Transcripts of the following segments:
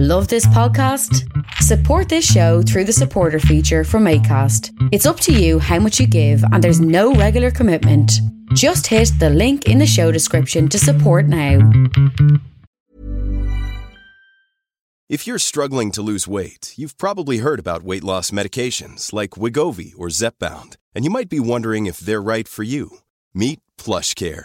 Love this podcast? Support this show through the supporter feature from Acast. It's up to you how much you give and there's no regular commitment. Just hit the link in the show description to support now. If you're struggling to lose weight, you've probably heard about weight loss medications like Wegovy or Zepbound, and you might be wondering if they're right for you. Meet PlushCare,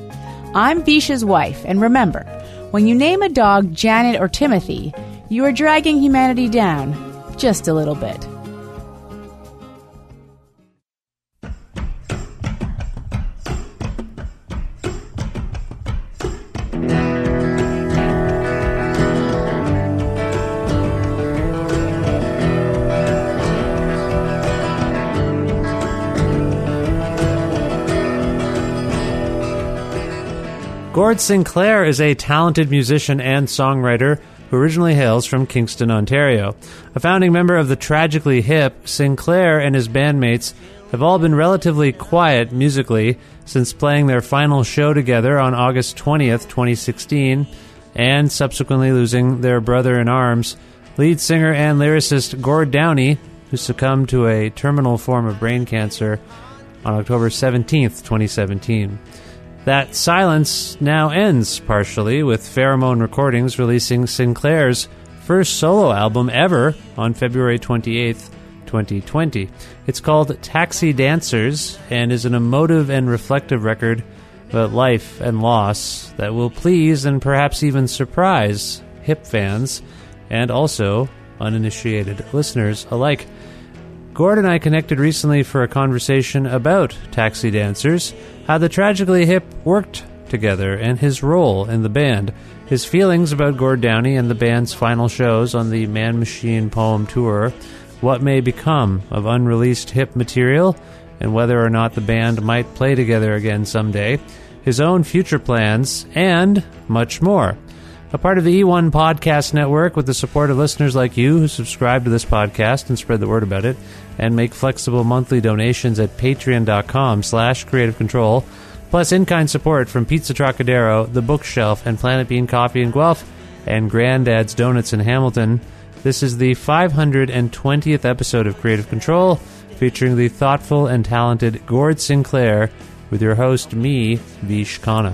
I'm Vish's wife, and remember, when you name a dog Janet or Timothy, you are dragging humanity down just a little bit. Gord Sinclair is a talented musician and songwriter who originally hails from Kingston, Ontario. A founding member of the Tragically Hip, Sinclair and his bandmates have all been relatively quiet musically since playing their final show together on August 20th, 2016, and subsequently losing their brother in arms, lead singer and lyricist Gord Downie, who succumbed to a terminal form of brain cancer on October 17th, 2017. That silence now ends, partially, with Pheromone Recordings releasing Sinclair's first solo album ever on February 28th, 2020. It's called Taxi Dancers and is an emotive and reflective record about life and loss that will please and perhaps even surprise hip fans and also uninitiated listeners alike. Gord and I connected recently for a conversation about Taxi Dancers, how the Tragically Hip worked together and his role in the band, his feelings about Gord Downie and the band's final shows on the Man Machine Poem tour, what may become of unreleased hip material, and whether or not the band might play together again someday, his own future plans, and much more. A part of the E1 Podcast Network, with the support of listeners like you who subscribe to this podcast and spread the word about it, and make flexible monthly donations at patreon.com/Creative Control, plus in-kind support from Pizza Trocadero, The Bookshelf, and Planet Bean Coffee in Guelph, and Granddad's Donuts in Hamilton. This is the 520th episode of Creative Control, featuring the thoughtful and talented Gord Sinclair, with your host, me, Vish Khanna.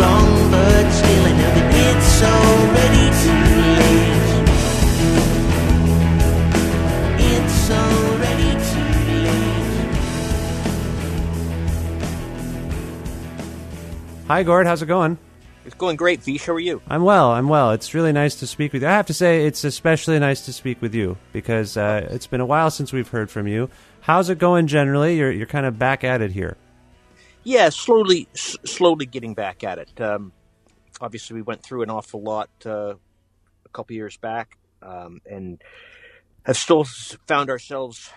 Wrong, but still I never did, so ready to leave. Hi, Gord. How's it going? It's going great, Vish. How are you? I'm well. It's really nice to speak with you. I have to say, it's especially nice to speak with you because it's been a while since we've heard from you. How's it going generally? You're kind of back at it here. Yeah, slowly getting back at it. Obviously, we went through an awful lot a couple years back, and have still found ourselves,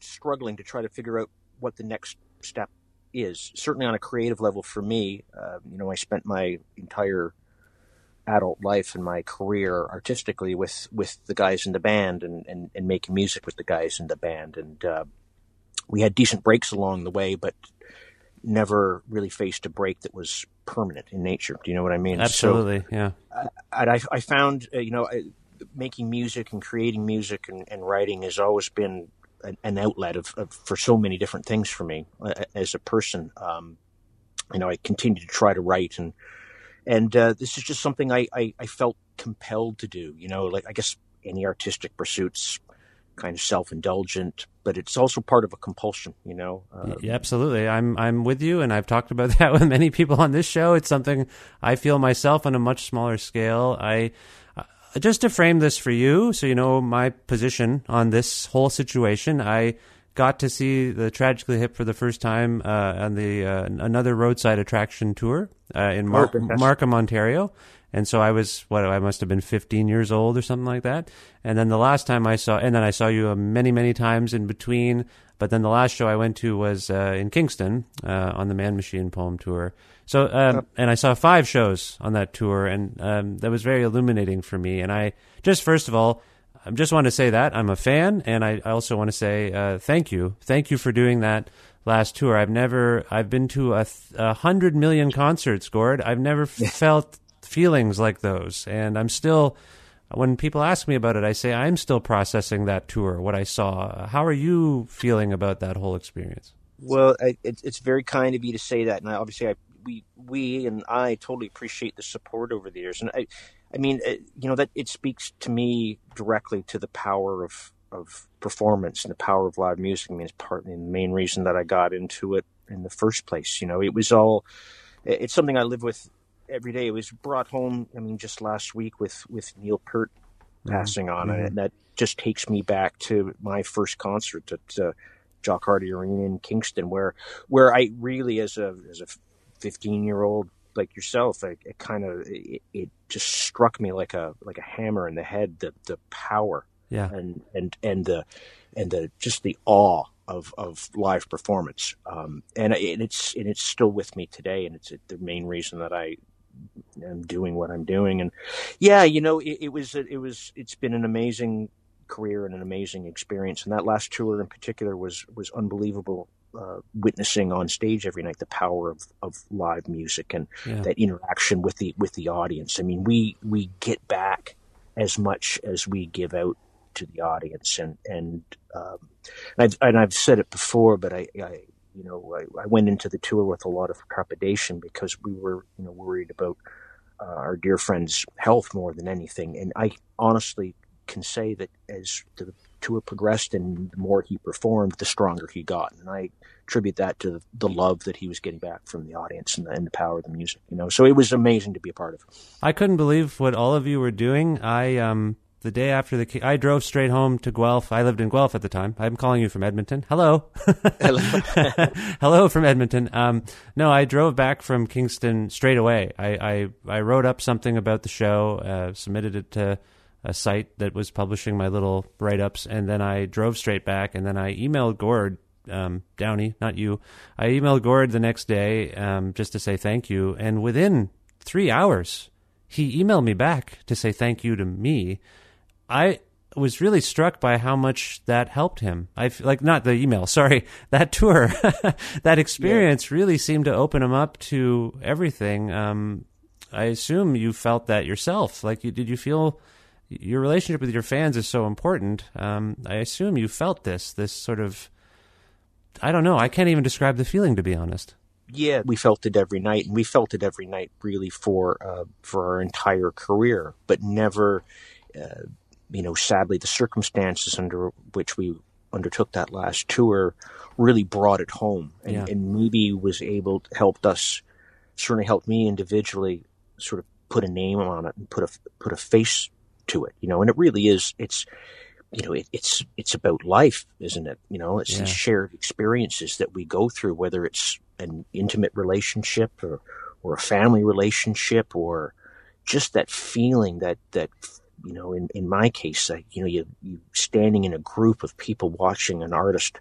struggling to try to figure out what the next step is. Certainly on a creative level for me, I spent my entire adult life and my career artistically with the guys in the band and making music with the guys in the band. And we had decent breaks along the way, but never really faced a break that was permanent in nature. Do you know what I mean? Absolutely, so, yeah. I found, making music and creating music and writing has always been an outlet for so many different things for me as a person. I continue to try to write and this is just something I felt compelled to do, like I guess any artistic pursuit's kind of self-indulgent, but it's also part of a compulsion, Yeah, absolutely. I'm with you. And I've talked about that with many people on this show. It's something I feel myself on a much smaller scale. Just to frame this for you, so you know my position on this whole situation, I got to see the Tragically Hip for the first time on the Another Roadside Attraction tour in Markham, Ontario. And so I was, I must have been 15 years old or something like that. And then the last time I saw you many, many times in between. But then the last show I went to was in Kingston on the Man Machine Poem tour. So, and I saw 5 shows on that tour, and that was very illuminating for me. And I just, first of all, I just want to say that I'm a fan, and I also want to say thank you. Thank you for doing that last tour. I've been to 100 million concerts, Gord. I've never felt feelings like those. And I'm still, when people ask me about it, I say I'm still processing that tour, what I saw. How are you feeling about that whole experience? Well, it's very kind of you to say that. And we totally appreciate the support over the years. And that it speaks to me directly to the power of performance and the power of live music. I mean, it's partly the main reason that I got into it in the first place. It's something I live with every day. It was brought home, just last week with Neil Peart passing on. Mm-hmm. And that just takes me back to my first concert at Jock Hardy Arena in Kingston, where I really, as a 15-year-old like yourself, it just struck me like a hammer in the head, the power, yeah, and the just the awe of live performance, and it's still with me today, and it's the main reason that I am doing what I'm doing. And yeah, it's been an amazing career and an amazing experience, and that last tour in particular was unbelievable. Witnessing on stage every night the power of live music and that interaction with the audience. We get back as much as we give out to the audience, and I've said it before, but I went into the tour with a lot of trepidation because we were worried about our dear friend's health more than anything, and I honestly can say that as the tour progressed and the more he performed, the stronger he got, and I attribute that to the love that he was getting back from the audience and the power of the music. So it was amazing to be a part of. I couldn't believe what all of you were doing. The day after I drove straight home to Guelph. I lived in Guelph at the time. I'm calling you from Edmonton. Hello. Hello from Edmonton. No, I drove back from Kingston straight away. I wrote up something about the show, submitted it to a site that was publishing my little write-ups, and then I drove straight back, and then I emailed Gord Downie, not you. I emailed Gord the next day just to say thank you, and within 3 hours, he emailed me back to say thank you to me. I was really struck by how much that helped him. Not the email, sorry, that tour. That experience really seemed to open him up to everything. I assume you felt that yourself. Did you feel... Your relationship with your fans is so important. I assume you felt this sort of, I don't know, I can't even describe the feeling, to be honest. Yeah, we felt it every night, and we felt it every night really for our entire career, but never, sadly, the circumstances under which we undertook that last tour really brought it home and maybe helped us certainly helped me individually sort of put a name on it and put a face to it, you know. And it really is, it's, you know, it's about life, isn't it? You know, it's these shared experiences that we go through, whether it's an intimate relationship or a family relationship, or just that feeling that you know, in my case, you know, you standing in a group of people watching an artist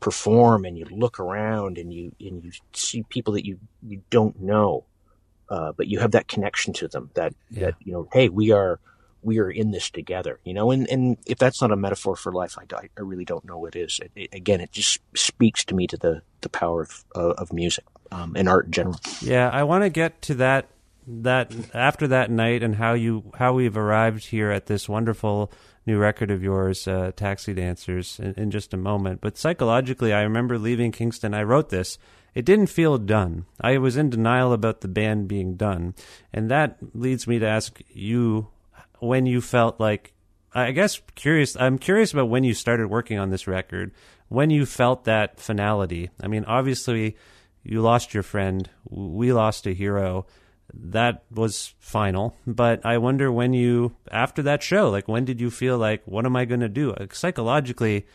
perform, and you look around and you see people that you don't know, but you have that connection to them, that you know, hey, we are in this together, you know. And if that's not a metaphor for life, I really don't know what is. It just speaks to me to the power of music and art in general. Yeah, I want to get to that after that night and how we've arrived here at this wonderful new record of yours, Taxi Dancers, in just a moment. But psychologically, I remember leaving Kingston. I wrote this. It didn't feel done. I was in denial about the band being done. And that leads me to ask you when you felt like, I guess, curious. I'm curious about when you started working on this record, when you felt that finality. I mean, obviously, you lost your friend. We lost a hero. That was final. But I wonder when you, after that show, like, when did you feel like, what am I going to do? Like, psychologically,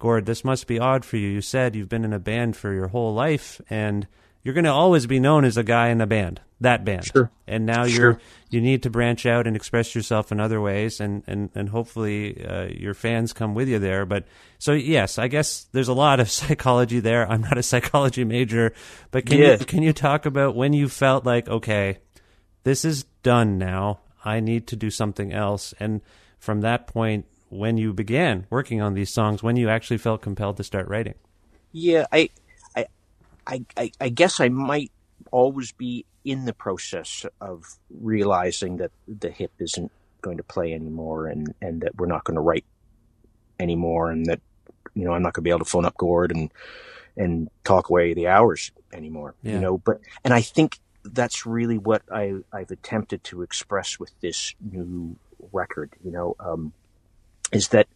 Gord, this must be odd for you. You said you've been in a band for your whole life, and you're going to always be known as a guy in a band, that band. Sure. And now you need to branch out and express yourself in other ways, and hopefully your fans come with you there. But so, yes, I guess there's a lot of psychology there. I'm not a psychology major, but can you talk about when you felt like, okay, this is done now, I need to do something else? And from that point, when you began working on these songs, when you actually felt compelled to start writing? Yeah, I guess I might always be in the process of realizing that the hip isn't going to play anymore, and that we're not going to write anymore, and that, you know, I'm not going to be able to phone up Gord and talk away the hours anymore, you know. But, and I think that's really what I've attempted to express with this new record, you know, is that,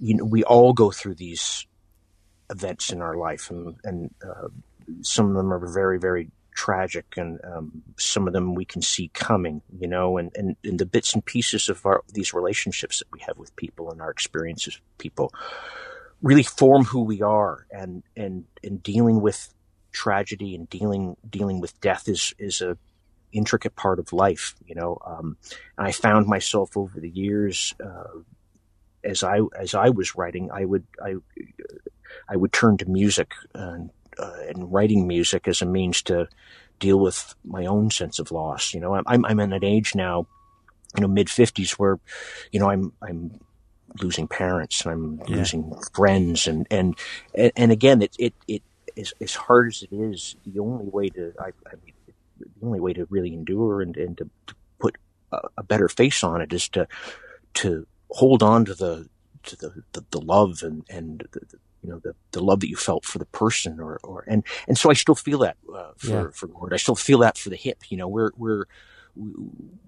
you know, we all go through these events in our life, and some of them are very, very tragic, and some of them we can see coming, you know, and the bits and pieces of these relationships that we have with people and our experiences with people really form who we are, and dealing with tragedy and dealing with death is a intricate part of life, you know. And I found myself over the years, as I was writing, I would turn to music and writing music as a means to deal with my own sense of loss. You know, I'm in an age now, you know, mid-50s, where, you know, I'm losing parents, and I'm losing friends, and again, it is, as hard as it is, the only way to really endure and to put a better face on it is to hold on to the love and the, you know, the love that you felt for the person, and so I still feel that for Gord. I still feel that for the hip. You know,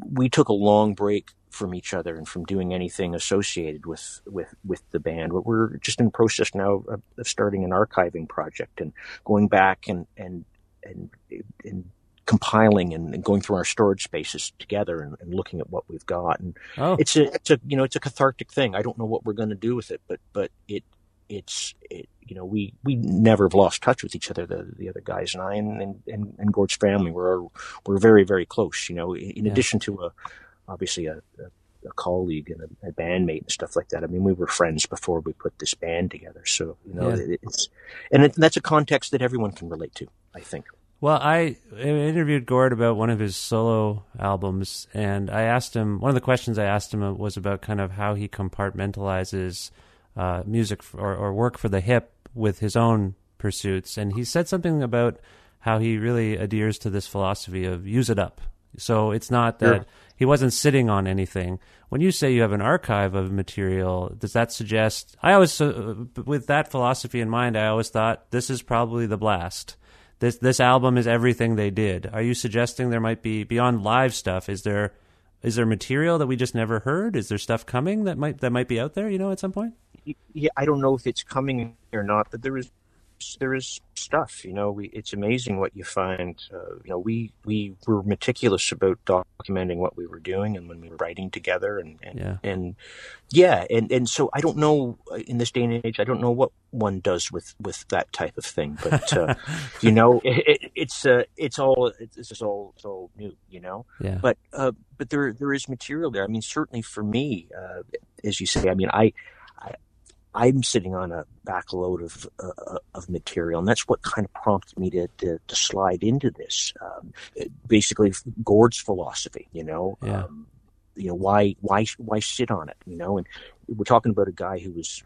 we took a long break from each other and from doing anything associated with the band. But we're just in the process now of starting an archiving project and going back and compiling and going through our storage spaces together and looking at what we've got. And it's a you know, it's a cathartic thing. I don't know what we're going to do with it, but it. It's you know, we never have lost touch with each other, the other guys and I, and Gord's family. We're very, very close, you know, in addition to obviously a colleague and a bandmate and stuff like that. I mean, we were friends before we put this band together, so, you know, that's a context that everyone can relate to, I think. Well, I interviewed Gord about one of his solo albums, and I asked him, one of the questions I asked him was about kind of how he compartmentalizes music or work for the hip with his own pursuits. And he said something about how he really adheres to this philosophy of use it up. So it's not that he wasn't sitting on anything. When you say you have an archive of material, does that suggest, I always, with that philosophy in mind, I always thought this is probably the blast. This album is everything they did. Are you suggesting there might be, beyond live stuff, is there material that we just never heard? Is there stuff coming that might be out there, you know, at some point? Yeah, I don't know if it's coming or not, but there is stuff. You know, it's amazing what you find. You know, we were meticulous about documenting what we were doing and when we were writing together, and so I don't know, in this day and age, I don't know what one does with that type of thing. But you know, it's all new. You know, yeah. But there is material there. I mean, certainly for me, as you say, I mean, I'm sitting on a backload of material, and that's what kind of prompted me to slide into this. Basically, Gord's philosophy, you know, yeah. You know, why sit on it, you know? And we're talking about a guy who was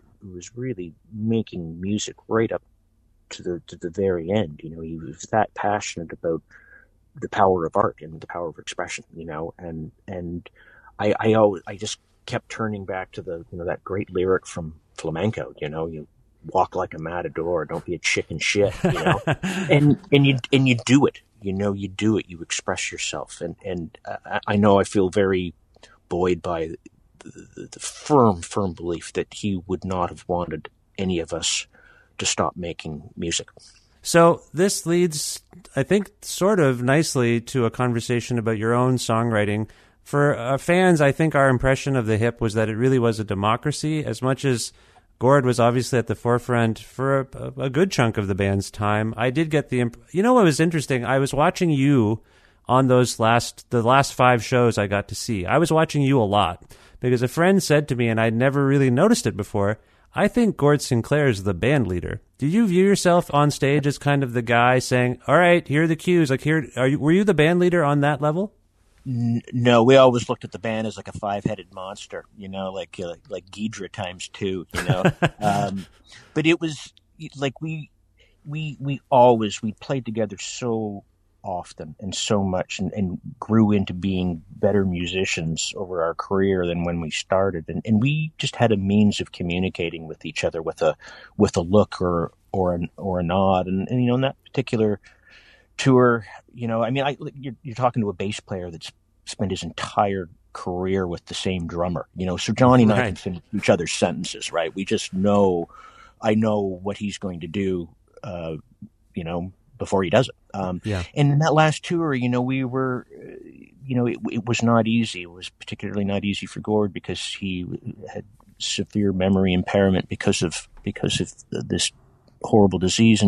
really making music right up to the very end. You know, he was that passionate about the power of art and the power of expression, you know, and I just kept turning back to the, you know, that great lyric from Flamenco, you know, you walk like a matador, don't be a chicken shit, you know, and you do it, you know, you do it, you express yourself, and I know I feel very buoyed by the firm belief that he would not have wanted any of us to stop making music. So this leads, I think, sort of nicely to a conversation about your own songwriting. For fans, I think our impression of the Hip was that it really was a democracy, as much as Gord was obviously at the forefront for a good chunk of the band's time. I did get the you know what was interesting? I was watching you on the last five shows I got to see. I was watching you a lot because a friend said to me, and I'd never really noticed it before, I think Gord Sinclair is the band leader. Do you view yourself on stage as kind of the guy saying, all right, here are the cues, like here, were you the band leader on that level? No, we always looked at the band as like a five-headed monster, you know, like Ghidra times two, you know. But it was like we played together so often and so much, and grew into being better musicians over our career than when we started, and we just had a means of communicating with each other with a look or a nod, and you know, in that particular tour, you know, I mean, you're talking to a bass player that's spent his entire career with the same drummer, you know, so Johnny and I can finish each other's sentences, right? We just know, I know what he's going to do, you know, before he does it. Yeah. And in that last tour, you know, we were, you know, it was not easy. It was particularly not easy for Gord because he had severe memory impairment because of this horrible disease.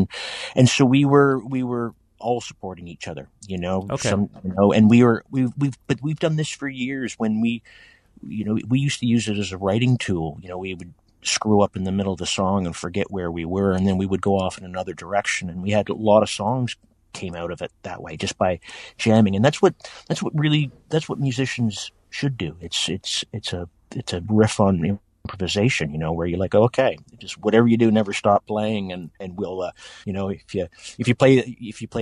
And so we were all supporting each other, you know. Okay. But we've done this for years. When we, you know, we used to use it as a writing tool. You know, we would screw up in the middle of the song and forget where we were, and then we would go off in another direction. And we had a lot of songs came out of it that way, just by jamming. And that's what musicians should do. It's a riff on improvisation, you know, where you're like, okay, just whatever you do, never stop playing, and we'll, you know, if you play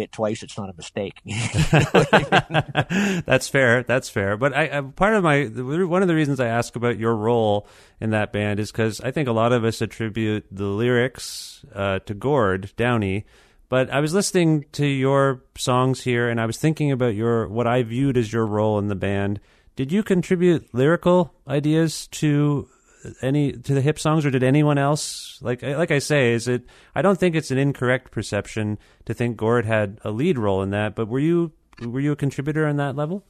it twice, it's not a mistake. You know what I mean? That's fair. But one of the reasons I ask about your role in that band is because I think a lot of us attribute the lyrics to Gord Downie. But I was listening to your songs here, and I was thinking about what I viewed as your role in the band. Did you contribute lyrical ideas to the Hip songs, or did anyone else? Like I say, I don't think it's an incorrect perception to think Gord had a lead role in that, but were you a contributor on that level?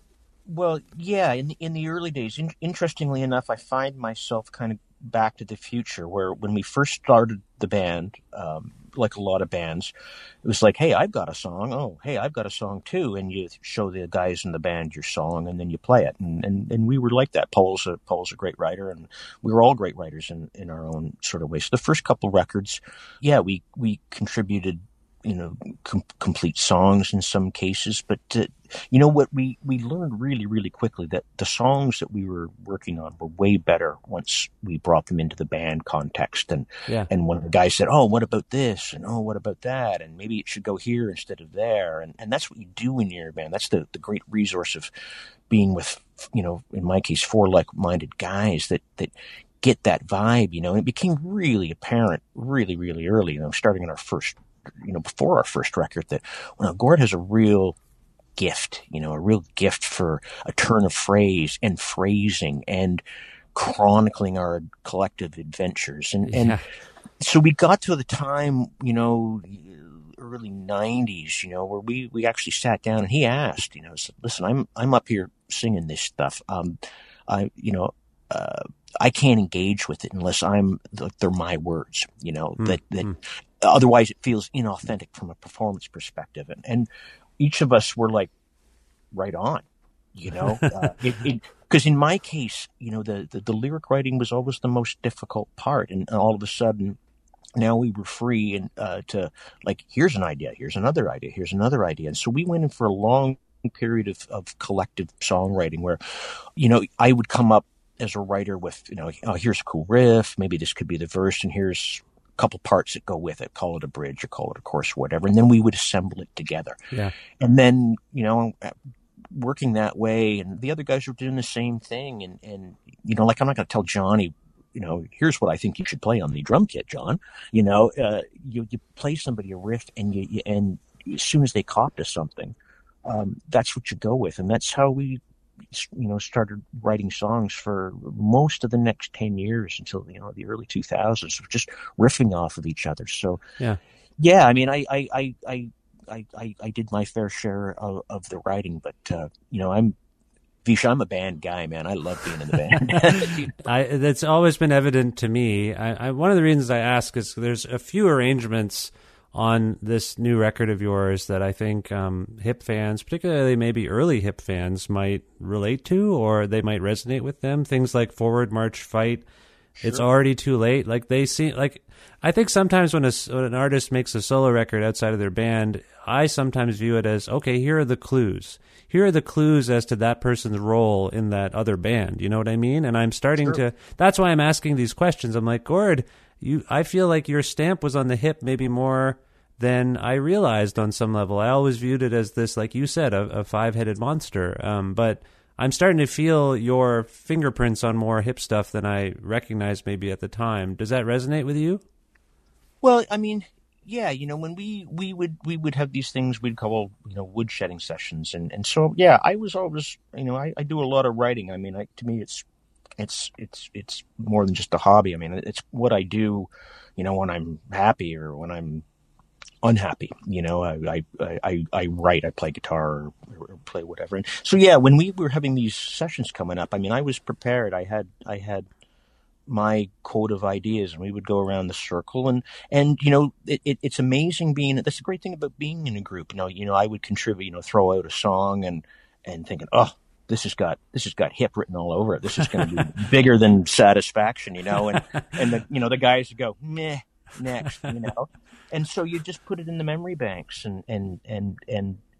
Well, yeah, in the early days, interestingly enough, I find myself kind of back to the future, where when we first started the band, like a lot of bands, it was like, hey, I've got a song. Oh, hey, I've got a song too. And you show the guys in the band your song, and then you play it. And we were like that. Paul's a great writer, and we were all great writers in our own sort of way. So the first couple records, yeah, we contributed, you know, complete songs in some cases. But, you know, what we learned really, really quickly that the songs that we were working on were way better once we brought them into the band context. And one of the guys said, oh, what about this? And oh, what about that? And maybe it should go here instead of there. And that's what you do when you're a band. That's the great resource of being with, you know, in my case, four like-minded guys that get that vibe, you know. And it became really apparent really, really early, you know, starting in our first, you know, before our first record, that, well, Gord has a real gift, you know, a real gift for a turn of phrase and phrasing and chronicling our collective adventures. And so we got to the time, you know, early 90s, you know, where we actually sat down and he asked, you know, said, listen, I'm up here singing this stuff. I can't engage with it unless they're my words, you know, that otherwise it feels inauthentic from a performance perspective. And each of us were like, right on, you know, because in my case, you know, the lyric writing was always the most difficult part. And all of a sudden now we were free and to like, here's an idea, here's another idea, here's another idea. And so we went in for a long period of collective songwriting where, you know, I would come up as a writer with, you know, oh, here's a cool riff, maybe this could be the verse, and here's a couple parts that go with it, call it a bridge or call it a chorus, whatever. And then we would assemble it together. Yeah. And then, you know, working that way, and the other guys were doing the same thing. And you know, like, I'm not going to tell Johnny, you know, here's what I think you should play on the drum kit, John. You know, you play somebody a riff, and and as soon as they cop to something, that's what you go with. And that's how we, you know, started writing songs for most of the next 10 years until, you know, the early 2000s, just riffing off of each other. So, yeah, I mean, I did my fair share of the writing, but, you know, Vish, I'm a band guy, man. I love being in the band. That's always been evident to me. One of the reasons I ask is there's a few arrangements on this new record of yours that I think hip fans, particularly maybe early hip fans, might relate to, or they might resonate with them. Things like Forward March Fight, sure. It's Already Too Late. Like they seem like, I think sometimes when an artist makes a solo record outside of their band, I sometimes view it as, okay, here are the clues. Here are the clues as to that person's role in that other band. You know what I mean? And I'm starting to, that's why I'm asking these questions. I'm like, Gord, I feel like your stamp was on the hip maybe more than I realized on some level. I always viewed it as this, like you said, a five-headed monster. But I'm starting to feel your fingerprints on more hip stuff than I recognized maybe at the time. Does that resonate with you? Well, I mean, yeah, you know, when we would have these things we'd call, you know, woodshedding sessions. And so, yeah, I was always, you know, I do a lot of writing. I mean, to me, it's more than just a hobby. I mean, it's what I do, you know, when I'm happy or when I'm unhappy, you know, I write, I play guitar or play whatever. And so, yeah, when we were having these sessions coming up, I mean, I was prepared. I had my quote of ideas, and we would go around the circle and, you know, it's amazing that's the great thing about being in a group. You know, I would contribute, you know, throw out a song and thinking, oh, This has got hip written all over it. This is going to be bigger than Satisfaction, you know. And the, you know, the guys go, meh, next, you know. And so you just put it in the memory banks, and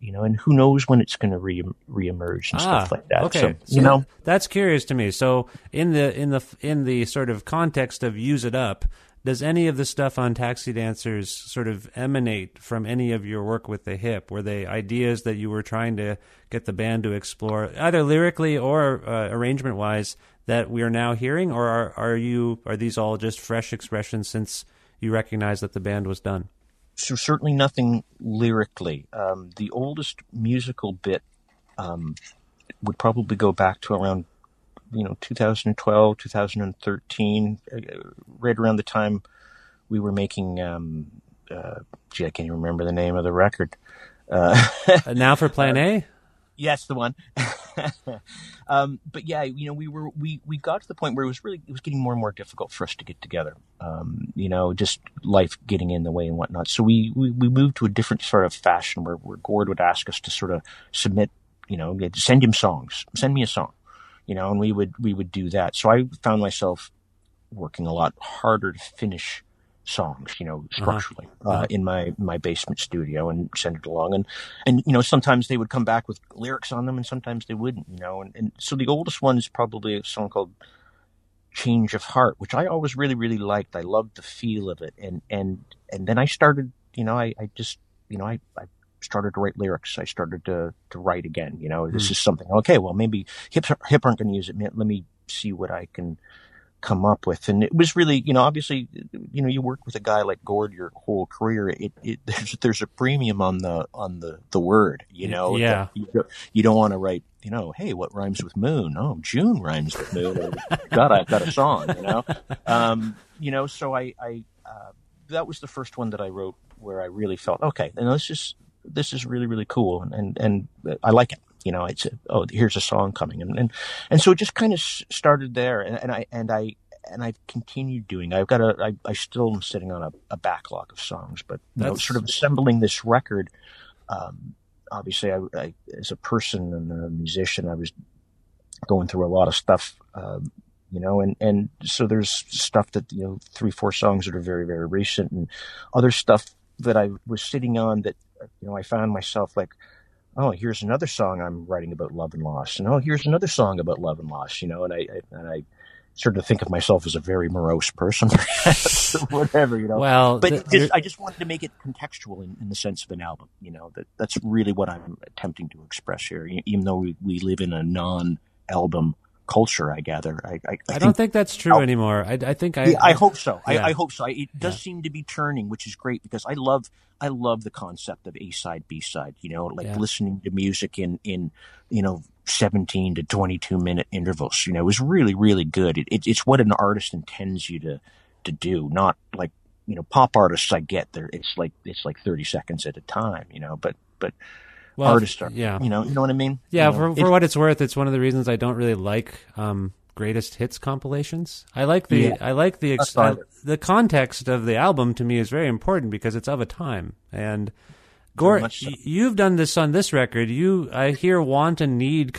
you know, and who knows when it's going to reemerge and stuff like that. Okay, so, you know, that's curious to me. So in the sort of context of Use It Up, does any of the stuff on Taxi Dancers sort of emanate from any of your work with the hip? Were they ideas that you were trying to get the band to explore, either lyrically or arrangement-wise, that we are now hearing, or are these all just fresh expressions since you recognized that the band was done? So certainly nothing lyrically. The oldest musical bit would probably go back to around, you know, 2012, 2013, right around the time we were making, I can't even remember the name of the record. Now for Plan A? Yes, the one. But yeah, you know, we got to the point where it was getting more and more difficult for us to get together. You know, just life getting in the way and whatnot. So we moved to a different sort of fashion where Gord would ask us to sort of submit, you know, send him songs, send me a song. You know, and we would do that. So I found myself working a lot harder to finish songs, you know, structurally, in my basement studio, and send it along. And, you know, sometimes they would come back with lyrics on them, and sometimes they wouldn't, you know. And so the oldest one is probably a song called Change of Heart, which I always really, really liked. I loved the feel of it. And then I started, you know, I started to write lyrics. I started to write again, you know, this is something, okay, well, maybe hip aren't going to use it. Let me see what I can come up with. And it was really, you know, obviously, you know, you worked with a guy like Gord your whole career. There's a premium on the word, you know. Yeah. You don't want to write, you know, hey, what rhymes with moon? Oh, June rhymes with moon. God, I've got a song, you know. You know, so I that was the first one that I wrote where I really felt, okay, and this is really, really cool, and I like it. You know, it's, oh, here's a song coming. And so it just kind of started there. And I've continued doing, I still am sitting on a backlog of songs, but you know, sort of assembling this record. Obviously I, as a person and a musician, I was going through a lot of stuff, you know, and so there's stuff that, you know, 3-4 songs that are very, very recent, and other stuff that I was sitting on that, you know, I found myself like, oh, here's another song I'm writing about love and loss, and oh, here's another song about love and loss, you know, and I sort of think of myself as a very morose person, whatever, you know. Well, but I just wanted to make it contextual in the sense of an album, you know. That's really what I'm attempting to express here. Even though we live in a non-album culture, I gather. I don't think that's true anymore. I hope so. Yeah. I hope so. It does seem to be turning, which is great, because I love the concept of A side, B side, you know, like listening to music in, you know, 17 to 22 minute intervals, you know, is really, really good. It's what an artist intends you to do, not like, you know, pop artists, I get there. It's like 30 seconds at a time, you know, but well, artists are, you know what I mean? Yeah. You know, for what it's worth, it's one of the reasons I don't really like, greatest hits compilations. I like the context of the album, to me, is very important because it's of a time. And Gord, so you've done this on this record. I hear want and need.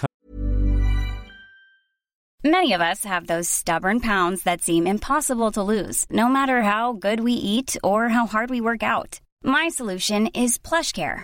Many of us have those stubborn pounds that seem impossible to lose, no matter how good we eat or how hard we work out. My solution is PlushCare.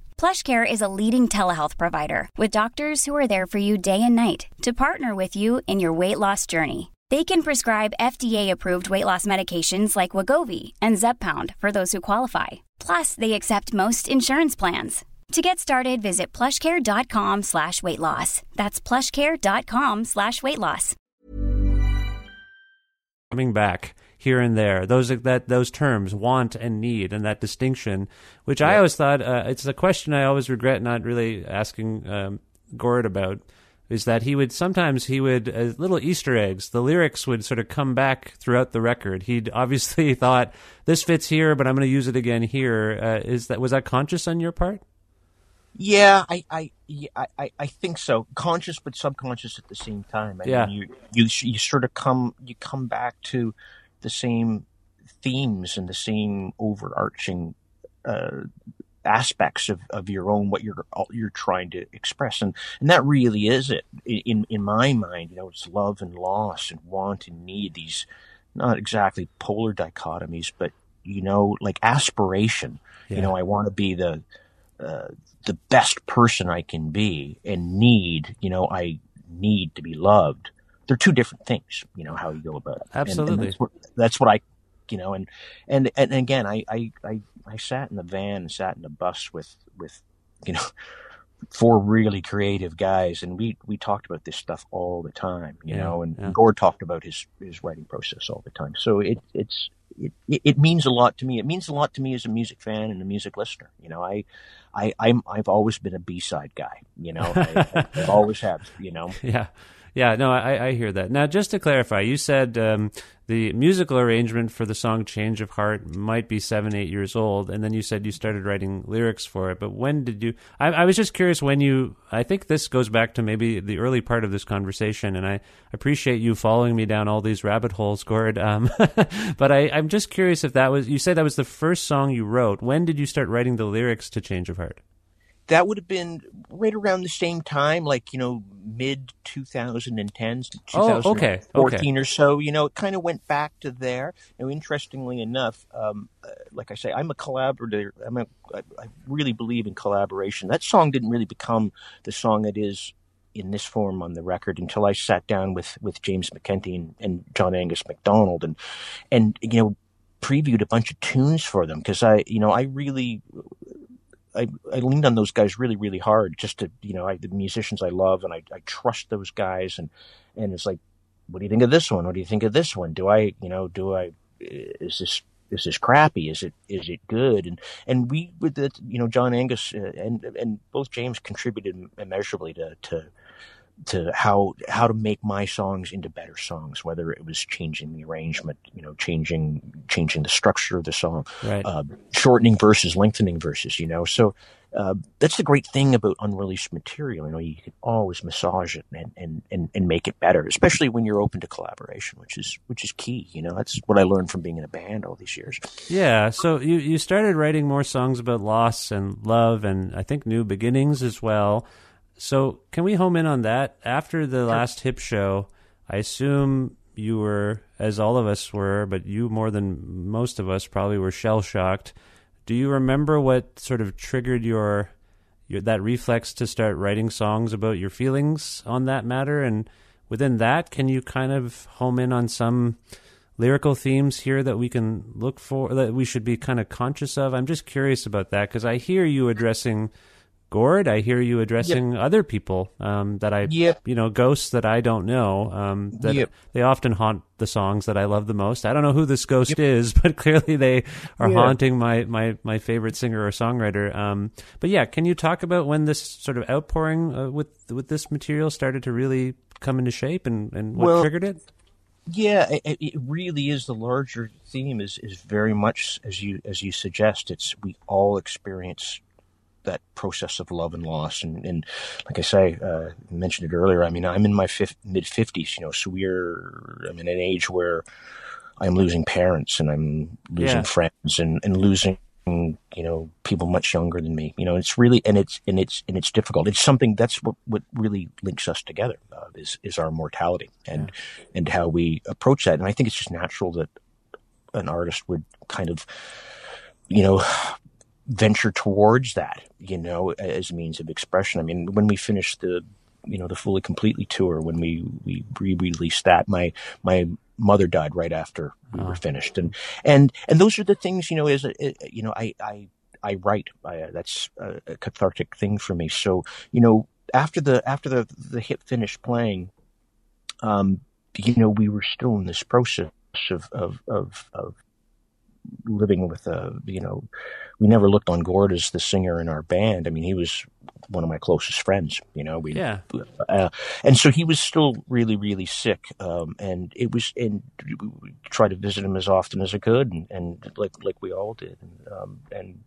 PlushCare is a leading telehealth provider with doctors who are there for you day and night to partner with you in your weight loss journey. They can prescribe FDA-approved weight loss medications like Wegovy and Zepbound for those who qualify. Plus, they accept most insurance plans. To get started, visit plushcare.com/weightloss. That's plushcare.com/weightloss. Coming back here and there, those terms, want and need, and that distinction, which I always thought, it's a question I always regret not really asking Gord about, is that he would sometimes little Easter eggs, the lyrics would sort of come back throughout the record. He'd obviously thought, this fits here, but I'm going to use it again here. Was that conscious on your part? Yeah, I think so. Conscious but subconscious at the same time. I mean, you sort of come back to the same themes and the same overarching aspects of your own, what you're trying to express, and that really is it in my mind. You know, it's love and loss and want and need, these not exactly polar dichotomies, but you know, like aspiration. Yeah. You know, I want to be the best person I can be, and need, you know, I need to be loved. They're two different things, you know, how you go about it. Absolutely. And that's what I, you know, and again, I sat in the van and sat in the bus with, you know, 4 really creative guys. And we talked about this stuff all the time, you know, and Gord talked about his writing process all the time. So it means a lot to me. It means a lot to me as a music fan and a music listener. You know, I've always been a B-side guy, you know, I always have, you know? Yeah. Yeah, no, I hear that. Now, just to clarify, you said the musical arrangement for the song Change of Heart might be 7-8 years old, and then you said you started writing lyrics for it. But when did you – I was just curious when you – I think this goes back to maybe the early part of this conversation, and I appreciate you following me down all these rabbit holes, Gord. But I'm just curious if that was – you said that was the first song you wrote. When did you start writing the lyrics to Change of Heart? that would have been right around the same time, like, you know, mid 2010s, 2014 or so. You know, it kind of went back to there. You know, interestingly enough, like I say, I'm a collaborator. I really believe in collaboration. That song didn't really become the song it is in this form on the record until I sat down with James McKenty and John Angus MacDonald and you know, previewed a bunch of tunes for them, because I leaned on those guys really, really hard, just to, you know, the musicians I love and I trust those guys. And it's like, what do you think of this one? What do you think of this one? Is this crappy? Is it good? And we, with the, you know, John Angus and both James contributed immeasurably to how to make my songs into better songs, whether it was changing the arrangement, you know, changing the structure of the song, right. Shortening verses, lengthening verses, you know. So that's the great thing about unreleased material. You know, you can always massage it and make it better, especially when you're open to collaboration, which is key. You know, that's what I learned from being in a band all these years. Yeah. So you started writing more songs about loss and love and I think new beginnings as well. So can we home in on that? After the last Hip show, I assume you were, as all of us were, but you more than most of us probably were shell-shocked. Do you remember what sort of triggered your that reflex to start writing songs about your feelings on that matter? And within that, can you kind of home in on some lyrical themes here that we can look for, that we should be kind of conscious of? I'm just curious about that, because I hear you addressing Gord, I hear you addressing other people that I, you know, ghosts that I don't know, that they often haunt the songs that I love the most. I don't know who this ghost is, but clearly they are haunting my favorite singer or songwriter. But yeah, can you talk about when this sort of outpouring with this material started to really come into shape and what triggered it? Yeah, it really is. The larger theme is very much as you suggest. It's we all experience that process of love and loss. And like I say, mentioned it earlier, I mean, I'm in my mid-50s, you know, so I'm in an age where I'm losing parents and I'm losing friends and losing, you know, people much younger than me, you know. It's really, and it's difficult. It's something that's what really links us together is our mortality and how we approach that. And I think it's just natural that an artist would kind of, you know, venture towards that, you know, as a means of expression. I mean, when we finished the, you know, the Fully Completely tour, when we re-released that, my mother died right after we were finished. And those are the things, you know, I write, that's a cathartic thing for me. So, you know, after the Hip finished playing, you know, we were still in this process of living with you know, we never looked on Gord as the singer in our band. I mean, he was one of my closest friends, you know, and so he was still really, really sick. And we tried to visit him as often as I could. And like we all did. And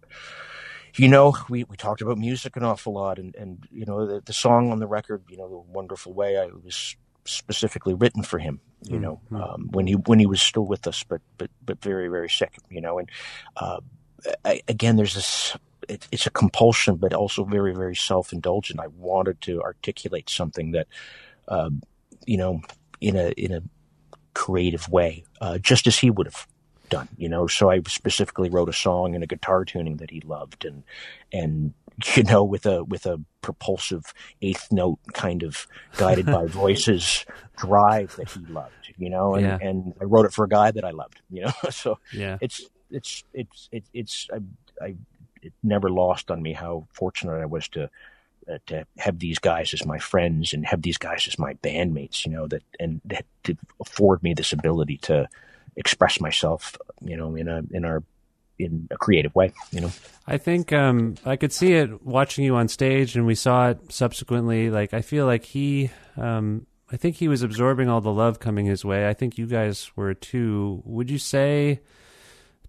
you know, we talked about music an awful lot and, you know, the song on the record, you know, The Wonderful Way, I was specifically written for him, you know, when he was still with us, but very, very sick, you know. And again, there's this, it's a compulsion, but also very, very self-indulgent. I wanted to articulate something that, you know, in a creative way, just as he would have done, you know. So I specifically wrote a song and a guitar tuning that he loved, and you know, with a propulsive eighth note kind of guided by voices drive that he loved, you know. And I wrote it for a guy that I loved, you know. So it never lost on me how fortunate I was to have these guys as my friends and have these guys as my bandmates, you know, that to afford me this ability to express myself, you know, in a creative way, you know. I think I could see it watching you on stage, and we saw it subsequently. Like, I feel like he, I think he was absorbing all the love coming his way. I think you guys were too. Would you say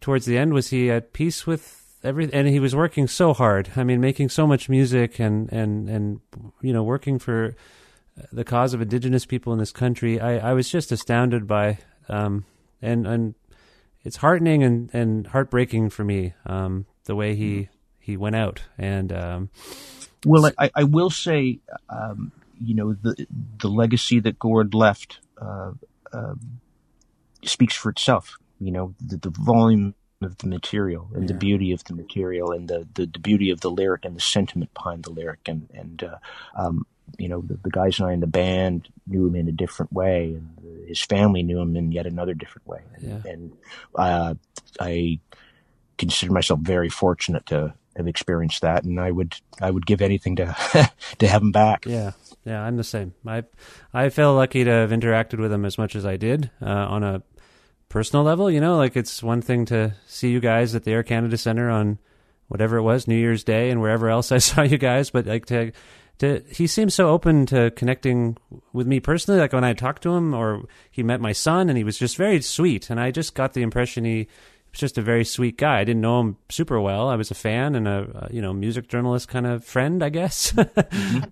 towards the end, was he at peace with everything? And he was working so hard. I mean, making so much music and you know, working for the cause of Indigenous people in this country. I was just astounded by and it's heartening and heartbreaking for me, the way he went out. And Well, I will say, the legacy that Gord left speaks for itself. You know, the volume of the material and the beauty of the material and the beauty of the lyric and the sentiment behind the lyric. The guys and I in the band knew him in a different way, and his family knew him in yet another different way. And I consider myself very fortunate to have experienced that, and I would give anything to to have him back. Yeah, I'm the same. I feel lucky to have interacted with him as much as I did on a personal level. You know, like, it's one thing to see you guys at the Air Canada Centre on whatever it was, New Year's Day, and wherever else I saw you guys, but like he seems so open to connecting with me personally. Like, when I talked to him, or he met my son, and he was just very sweet, and I just got the impression he was just a very sweet guy. I didn't know him super well. I was a fan and a music journalist kind of friend, I guess.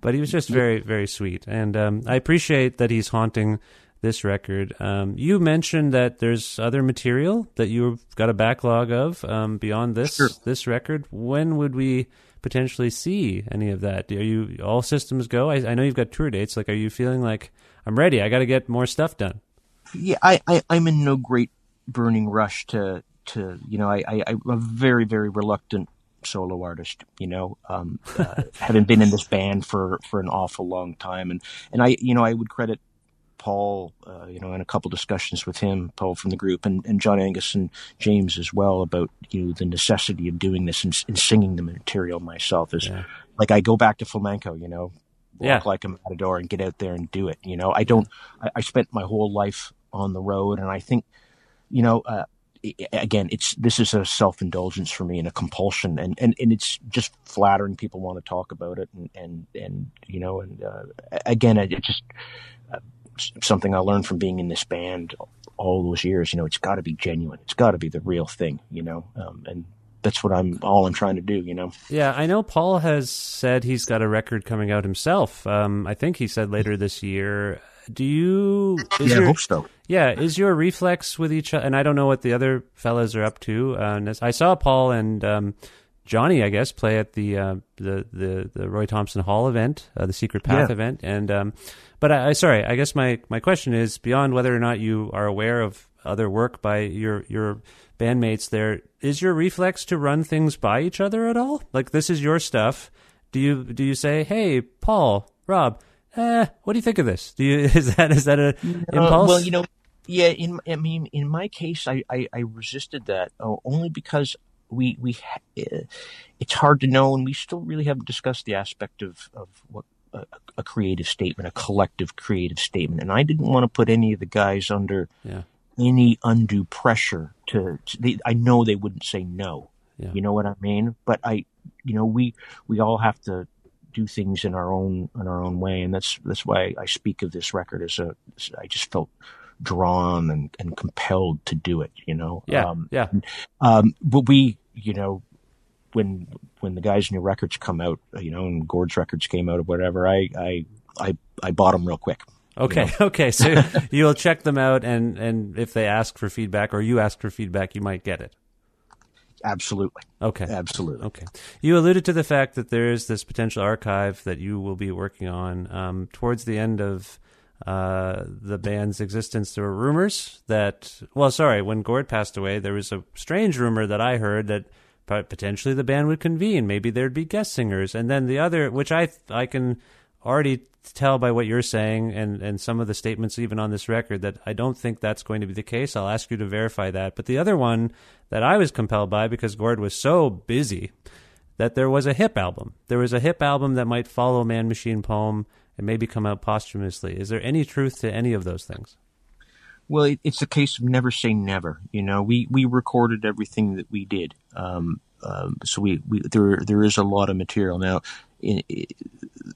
But he was just very, very sweet, and I appreciate that he's haunting this record. You mentioned that there's other material that you've got a backlog of beyond this this record. When would we potentially see any of that? Are you all systems go? I know you've got tour dates. Like, are you feeling like, I'm ready, I got to get more stuff done? Yeah, I'm in no great burning rush to I'm a very, very reluctant solo artist, having been in this band for an awful long time. And I would credit Paul, in a couple discussions with him, Paul from the group, and John Angus and James as well, about the necessity of doing this and singing the material myself. Like, I go back to flamenco, walk like a matador and get out there and do it. I spent my whole life on the road, and I think, again, this is a self-indulgence for me and a compulsion, and it's just flattering. People want to talk about it, and again, it just. Something I learned from being in this band all those years, it's got to be genuine. It's got to be the real thing, and that's what I'm trying to do, Yeah, I know Paul has said he's got a record coming out himself. I think he said later this year. I hope so. Yeah, is your reflex with each other, and I don't know what the other fellas are up to. I saw Paul and Johnny, I guess, play at the Roy Thompson Hall event, the Secret Path event, and but I guess my question is, beyond whether or not you are aware of other work by your bandmates there, is your reflex to run things by each other at all? Like, this is your stuff. Do you say, hey, Paul, Rob, what do you think of this? Is that an impulse? Well, in my case, I resisted that only because. We it's hard to know, and we still really haven't discussed the aspect of what a creative statement, a collective creative statement. And I didn't want to put any of the guys under any undue pressure I know they wouldn't say no. Yeah. You know what I mean? But we all have to do things in our own way, and that's why I speak of this record as I just felt drawn and compelled to do it, but we, when the guys' new records come out, and Gord's records came out or whatever, I bought them real quick. Okay. So you'll check them out, and if they ask for feedback or you ask for feedback, you might get it. Absolutely. Okay. Absolutely. Okay. You alluded to the fact that there is this potential archive that you will be working on towards the end of the band's existence. There were rumors when Gord passed away, there was a strange rumor that I heard that potentially the band would convene. Maybe there'd be guest singers. And then the other, which I can already tell by what you're saying and some of the statements even on this record, that I don't think that's going to be the case. I'll ask you to verify that. But the other one that I was compelled by, because Gord was so busy, that there was a hip album. There was a hip album that might follow Man Machine Poem and maybe come out posthumously. Is there any truth to any of those things? Well, it's a case of never say never. We recorded everything that we did, so we there is a lot of material now.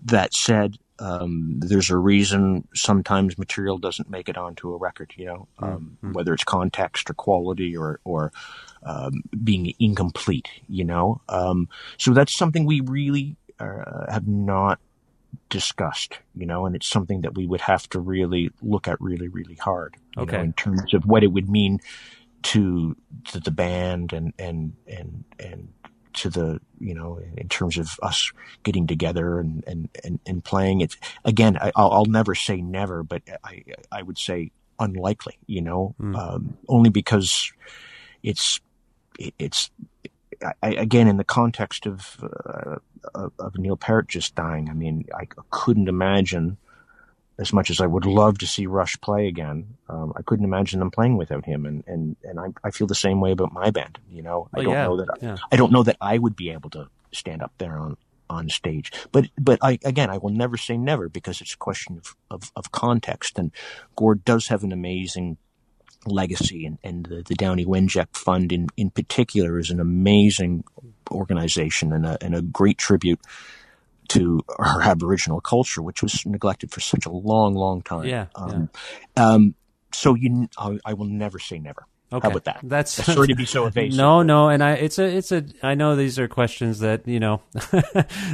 That said, there's a reason sometimes material doesn't make it onto a record. Whether it's context or quality or being incomplete. So that's something we really have not discussed, and it's something that we would have to really look at really, really hard, in terms of what it would mean to the band and to the, you know, in terms of us getting together and playing. It's, again, I'll never say never, but I would say unlikely, you know, only because it's again, in the context of Neil Peart just dying. I mean, I couldn't imagine, as much as I would love to see Rush play again, I couldn't imagine them playing without him, and I feel the same way about my band. You know, I don't know that I would be able to stand up there on stage. But I will never say never, because it's a question of context. And Gord does have an amazing legacy, and the Downie Winjack Fund in particular is an amazing organization and a great tribute to our Aboriginal culture, which was neglected for such a long, long time. So I will never say never. Okay. How about that? That's sorry to be so evasive. No. And I know these are questions that, you know,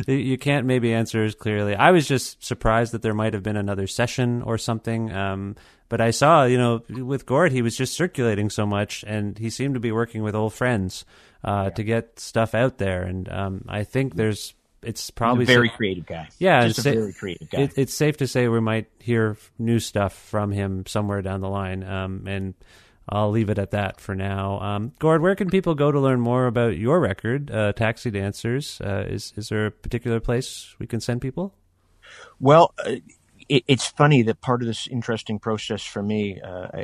you can't maybe answer as clearly. I was just surprised that there might've been another session or something. But I saw, you know, with Gord, he was just circulating so much, and he seemed to be working with old friends, to get stuff out there. And, I think there's, it's probably creative guy. Yeah, just a very creative guy. It's safe to say we might hear new stuff from him somewhere down the line, and I'll leave it at that for now. Gord, where can people go to learn more about your record, Taxi Dancers? Is there a particular place we can send people? Well, it's funny that part of this interesting process for me,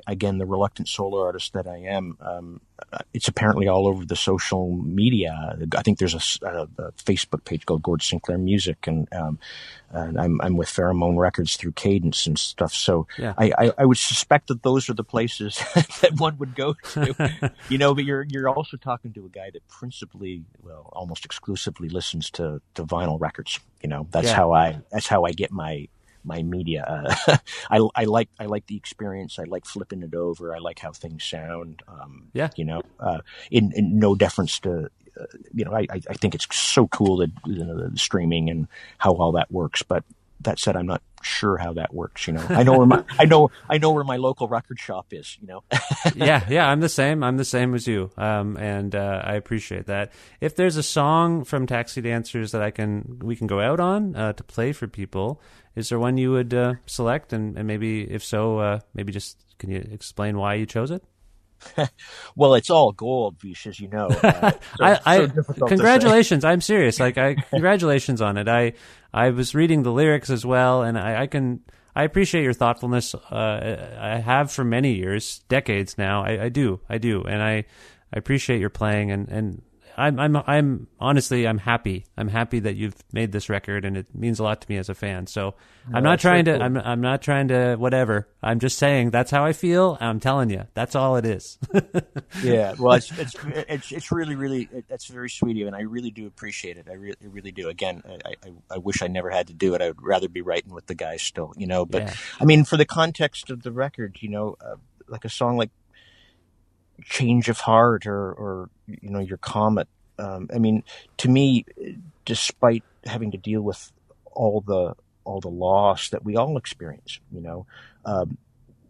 again, the reluctant solo artist that I am, it's apparently all over the social media. I think there's a Facebook page called Gord Sinclair Music, and I'm with Pheromone Records through Cadence and stuff. So yeah. I would suspect that those are the places that one would go to, you know. But you're also talking to a guy that principally, well, almost exclusively listens to vinyl records. You know, that's how I get my media. I like the experience. I like flipping it over. I like how things sound. You know, in no deference to, you know, I think it's so cool that, you know, the streaming and how all that works. But that said, I'm not sure how that works. You know, I know where my local record shop is, you know? Yeah. I'm the same as you. And I appreciate that. If there's a song from Taxi Dancers that we can go out on, to play for people, is there one you would select? And maybe if so, maybe just, can you explain why you chose it? Well, it's all gold, Vish, as you know. Congratulations. I'm serious. Congratulations on it. I was reading the lyrics as well, and I appreciate your thoughtfulness. I have for many years, decades now. I do. And I appreciate your playing, and I'm honestly, I'm happy that you've made this record, and it means a lot to me as a fan. So I'm not trying to whatever. I'm just saying that's how I feel. I'm telling you, that's all it is. Yeah. Well, it's really, really, that's very sweet of you. And I really do appreciate it. I really do. Again, I wish I never had to do it. I would rather be writing with the guys still, you know, but yeah. I mean, for the context of the record, you know, like a song like Change of Heart or, you know, Your Comet. I mean, to me, despite having to deal with all the loss that we all experience, you know,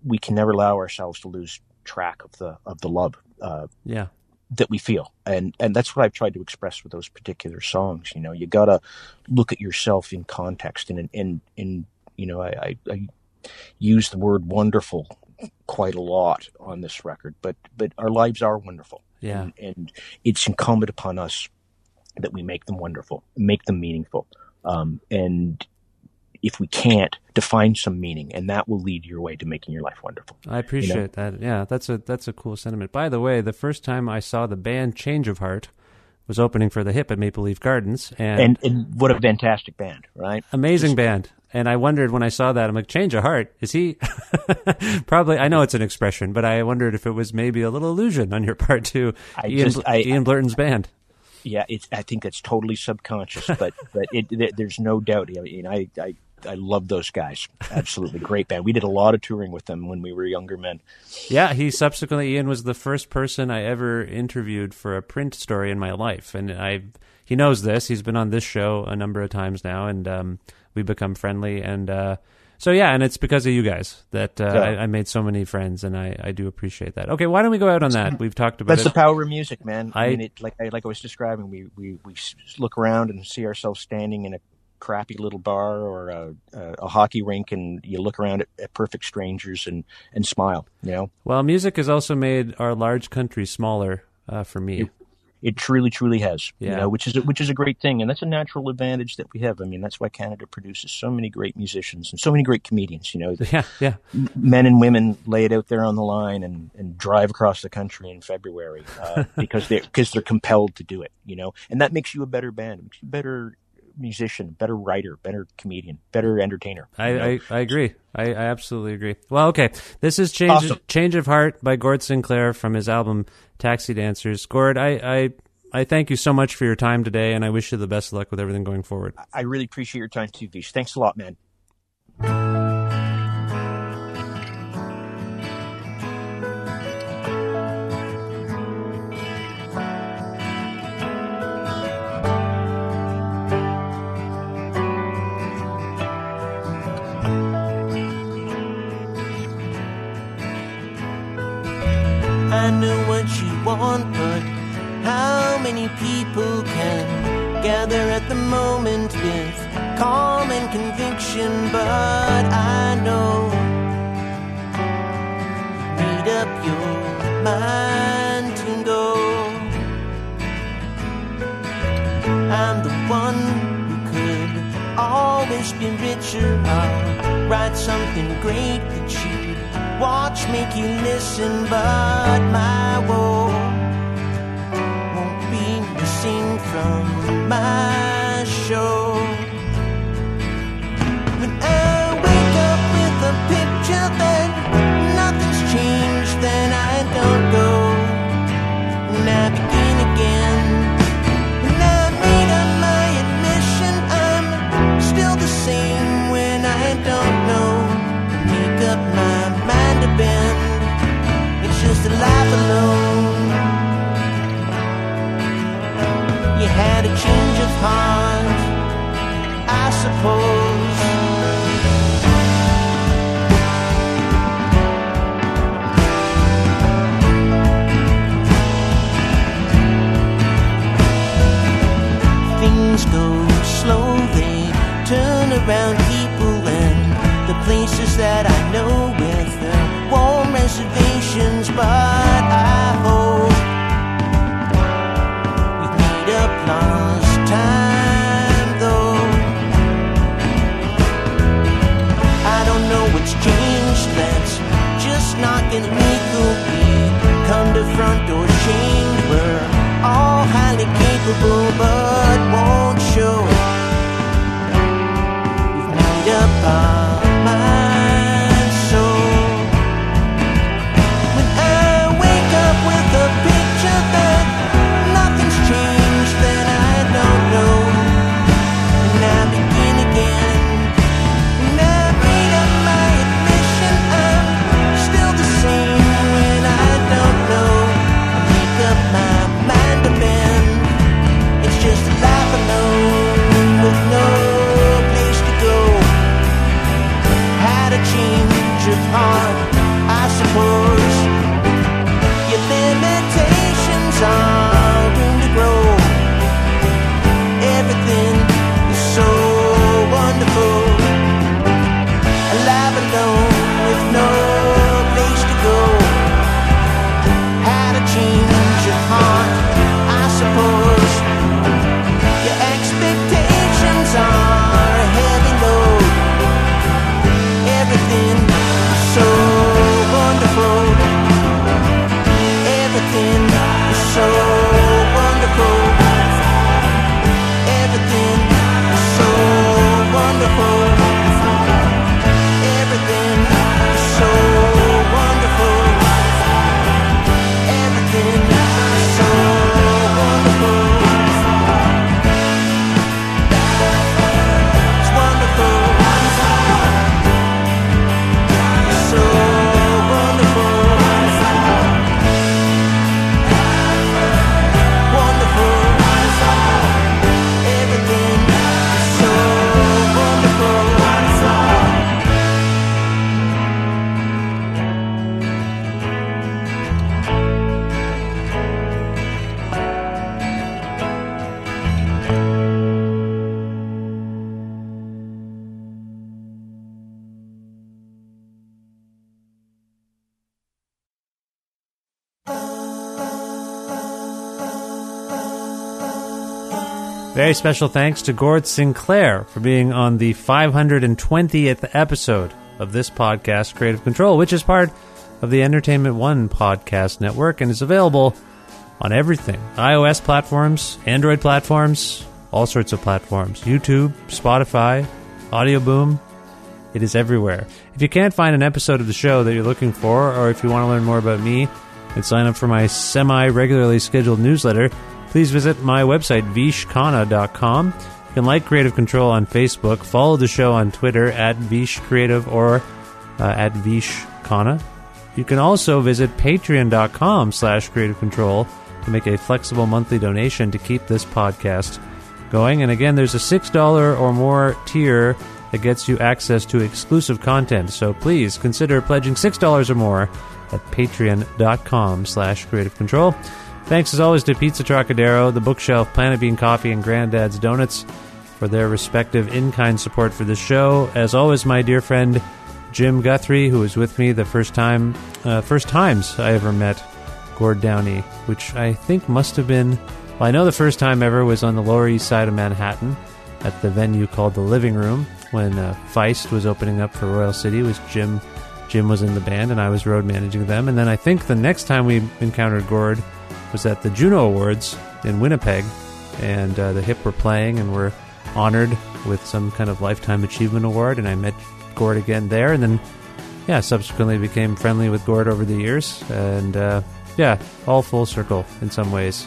we can never allow ourselves to lose track of the love that we feel. And that's what I've tried to express with those particular songs. You know, you got to look at yourself in context, and in you know, I use the word wonderful quite a lot on this record, but our lives are wonderful, and it's incumbent upon us that we make them wonderful, make them meaningful, and if we can't, define some meaning, and that will lead your way to making your life wonderful. I appreciate that. Yeah, that's a cool sentiment. By the way, the first time I saw the band Change of Heart was opening for the Hip at Maple Leaf Gardens, and what a fantastic band, right? Amazing band. And I wondered when I saw that, I'm like, Change of Heart, is he? Probably, I know it's an expression, but I wondered if it was maybe a little allusion on your part to Ian Blurton's band. Yeah, I think that's totally subconscious, but there's no doubt. I mean, I love those guys. Absolutely great band. We did a lot of touring with them when we were younger men. Yeah, Ian was the first person I ever interviewed for a print story in my life, and he knows this. He's been on this show a number of times now, and we become friendly, and So yeah, and it's because of you guys that I made so many friends, and I do appreciate that. Okay, why don't we go out on that? We've talked about That's the power of music, man. I mean, like I was describing, we look around and see ourselves standing in a crappy little bar or a hockey rink, and you look around at perfect strangers and smile, you know? Well, music has also made our large country smaller for me. It truly, truly has, you know, which is a great thing. And that's a natural advantage that we have. I mean, that's why Canada produces so many great musicians and so many great comedians, you know. Men and women lay it out there on the line and drive across the country in February because they're compelled to do it, you know. And that makes you a better band, makes you a better musician, better writer, better comedian, better entertainer. I agree. I absolutely agree. Well, okay. This is Change of Heart by Gord Sinclair from his album Taxi Dancers. Gord, I thank you so much for your time today, and I wish you the best of luck with everything going forward. I really appreciate your time too, Vish. Thanks a lot, man. I know what you want, but how many people can gather at the moment with calm and conviction? But I know, made up your mind to go. I'm the one who could always be richer. I'll write something great that you watch, make you listen, but my woe won't be missing from my show. When I wake up with a picture that nothing's changed, then I don't go, and I begin again. When I made up my admission, I'm still the same when I don't know. I make up my mind to bend, it's just a life alone. You had a change of heart, I suppose. Things go slow, they turn around people and the places that I know with warm reservations, but I hope we've made up lost time, though. I don't know what's changed, that's just not gonna make we come to front door shame. We're all highly capable, but won't show. We've made up our minds. Very special thanks to Gord Sinclair for being on the 520th episode of this podcast, Creative Control, which is part of the Entertainment One podcast network and is available on everything. iOS platforms, Android platforms, all sorts of platforms. YouTube, Spotify, Audio Boom. It is everywhere. If you can't find an episode of the show that you're looking for, or if you want to learn more about me and sign up for my semi-regularly scheduled newsletter, please visit my website, vishkhanna.com. You can like Creative Control on Facebook, follow the show on Twitter at vishcreative or at vishkhanna. You can also visit patreon.com/creativecontrol to make a flexible monthly donation to keep this podcast going. And again, there's a $6 or more tier that gets you access to exclusive content. So please consider pledging $6 or more at patreon.com/creativecontrol. Thanks as always to Pizza Trocadero, The Bookshelf, Planet Bean Coffee, and Granddad's Donuts for their respective in-kind support for the show. As always, my dear friend Jim Guthrie, who was with me the first times I ever met Gord Downie, which I think must have been, well, I know the first time ever was on the Lower East Side of Manhattan at the venue called The Living Room when Feist was opening up for Royal City. It was Jim was in the band and I was road managing them. And then I think the next time we encountered Gord was at the Juno Awards in Winnipeg, and the Hip were playing and were honored with some kind of Lifetime Achievement Award, and I met Gord again there, and then subsequently became friendly with Gord over the years, and all full circle in some ways,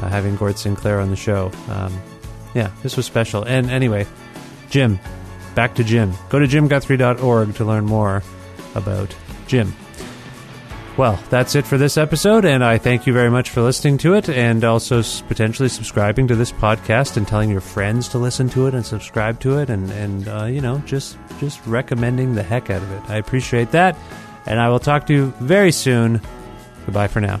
having Gord Sinclair on the show. This was special. And anyway, Jim, back to Jim. Go to jimguthrie.org to learn more about Jim. Well, that's it for this episode, and I thank you very much for listening to it, and also potentially subscribing to this podcast and telling your friends to listen to it and subscribe to it, and just recommending the heck out of it. I appreciate that, and I will talk to you very soon. Goodbye for now.